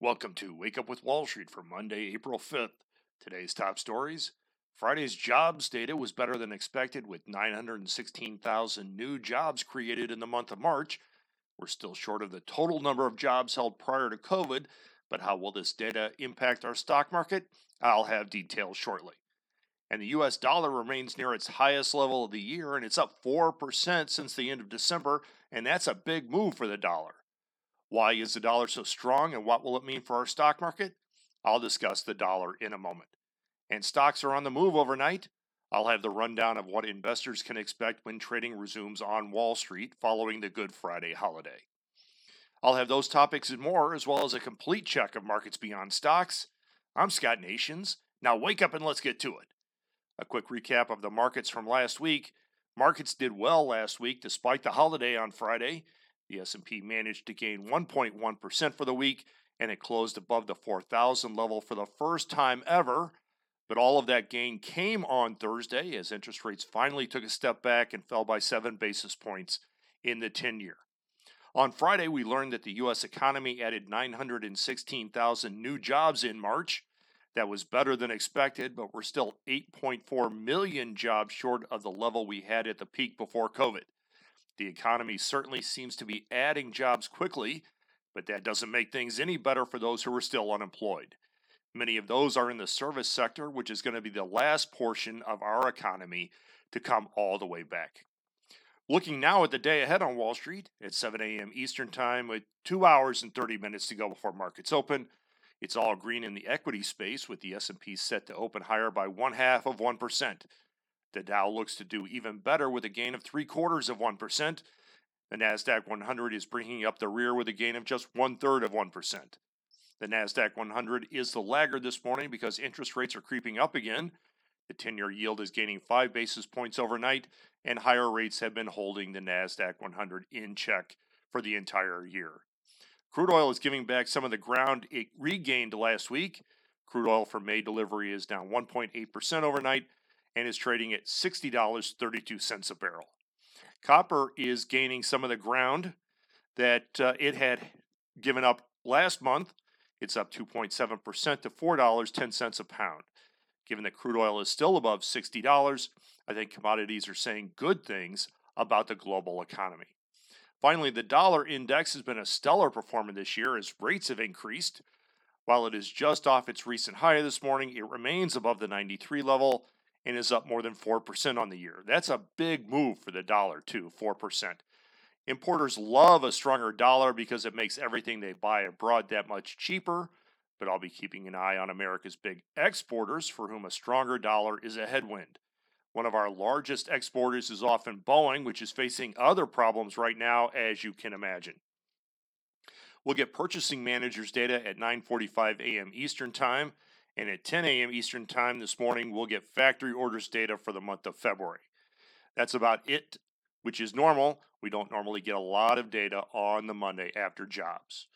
Welcome to Wake Up with Wall Street for Monday, April 5th. Today's top stories. Friday's jobs data was better than expected with 916,000 new jobs created in the month of March. We're still short of the total number of jobs held prior to COVID, but how will this data impact our stock market? I'll have details shortly. And the U.S. dollar remains near its highest level of the year, and it's up 4% since the end of December, and that's a big move for the dollar. Why is the dollar so strong, and what will it mean for our stock market? I'll discuss the dollar in a moment. And stocks are on the move overnight. I'll have the rundown of what investors can expect when trading resumes on Wall Street following the Good Friday holiday. I'll have those topics and more, as well as a complete check of markets beyond stocks. I'm Scott Nations. Now wake up and let's get to it. A quick recap of the markets from last week. Markets did well last week despite the holiday on Friday. The S&P managed to gain 1.1% for the week, and it closed above the 4,000 level for the first time ever. But all of that gain came on Thursday as interest rates finally took a step back and fell by 7 basis points in the 10-year. On Friday, we learned that the U.S. economy added 916,000 new jobs in March. That was better than expected, but we're still 8.4 million jobs short of the level we had at the peak before COVID. The economy certainly seems to be adding jobs quickly, but that doesn't make things any better for those who are still unemployed. Many of those are in the service sector, which is going to be the last portion of our economy to come all the way back. Looking now at the day ahead on Wall Street at 7 a.m. Eastern Time with 2 hours and 30 minutes to go before markets open. It's all green in the equity space with the S&P set to open higher by 0.5%. The Dow looks to do even better with a gain of 0.75%. The NASDAQ 100 is bringing up the rear with a gain of just 0.33%. The NASDAQ 100 is the laggard this morning because interest rates are creeping up again. The 10-year yield is gaining 5 basis points overnight, and higher rates have been holding the NASDAQ 100 in check for the entire year. Crude oil is giving back some of the ground it regained last week. Crude oil for May delivery is down 1.8% overnight and is trading at $60.32 a barrel. Copper is gaining some of the ground that it had given up last month. It's up 2.7% to $4.10 a pound. Given that crude oil is still above $60, I think commodities are saying good things about the global economy. Finally, the dollar index has been a stellar performer this year as rates have increased. While it is just off its recent high this morning, it remains above the 93 level and is up more than 4% on the year. That's a big move for the dollar, too, 4%. Importers love a stronger dollar because it makes everything they buy abroad that much cheaper, but I'll be keeping an eye on America's big exporters for whom a stronger dollar is a headwind. One of our largest exporters is often Boeing, which is facing other problems right now, as you can imagine. We'll get purchasing managers' data at 9:45 a.m. Eastern Time, and at 10 a.m. Eastern Time this morning, we'll get factory orders data for the month of February. That's about it, which is normal. We don't normally get a lot of data on the Monday after jobs.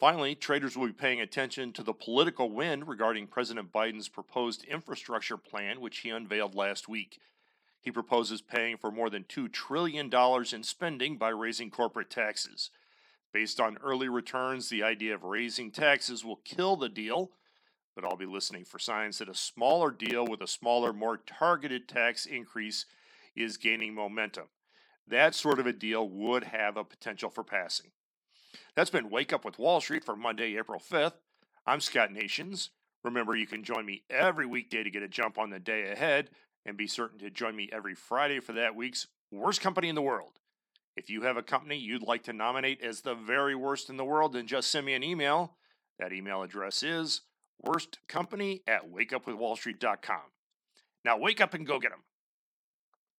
Finally, traders will be paying attention to the political wind regarding President Biden's proposed infrastructure plan, which he unveiled last week. He proposes paying for more than $2 trillion in spending by raising corporate taxes. Based on early returns, the idea of raising taxes will kill the deal, but I'll be listening for signs that a smaller deal with a smaller, more targeted tax increase is gaining momentum. That sort of a deal would have a potential for passing. That's been Wake Up with Wall Street for Monday, April 5th. I'm Scott Nations. Remember, you can join me every weekday to get a jump on the day ahead, and be certain to join me every Friday for that week's Worst Company in the World. If you have a company you'd like to nominate as the very worst in the world, then just send me an email. That email address is worstcompany@wakeupwithwallstreet.com. Now wake up and go get 'em.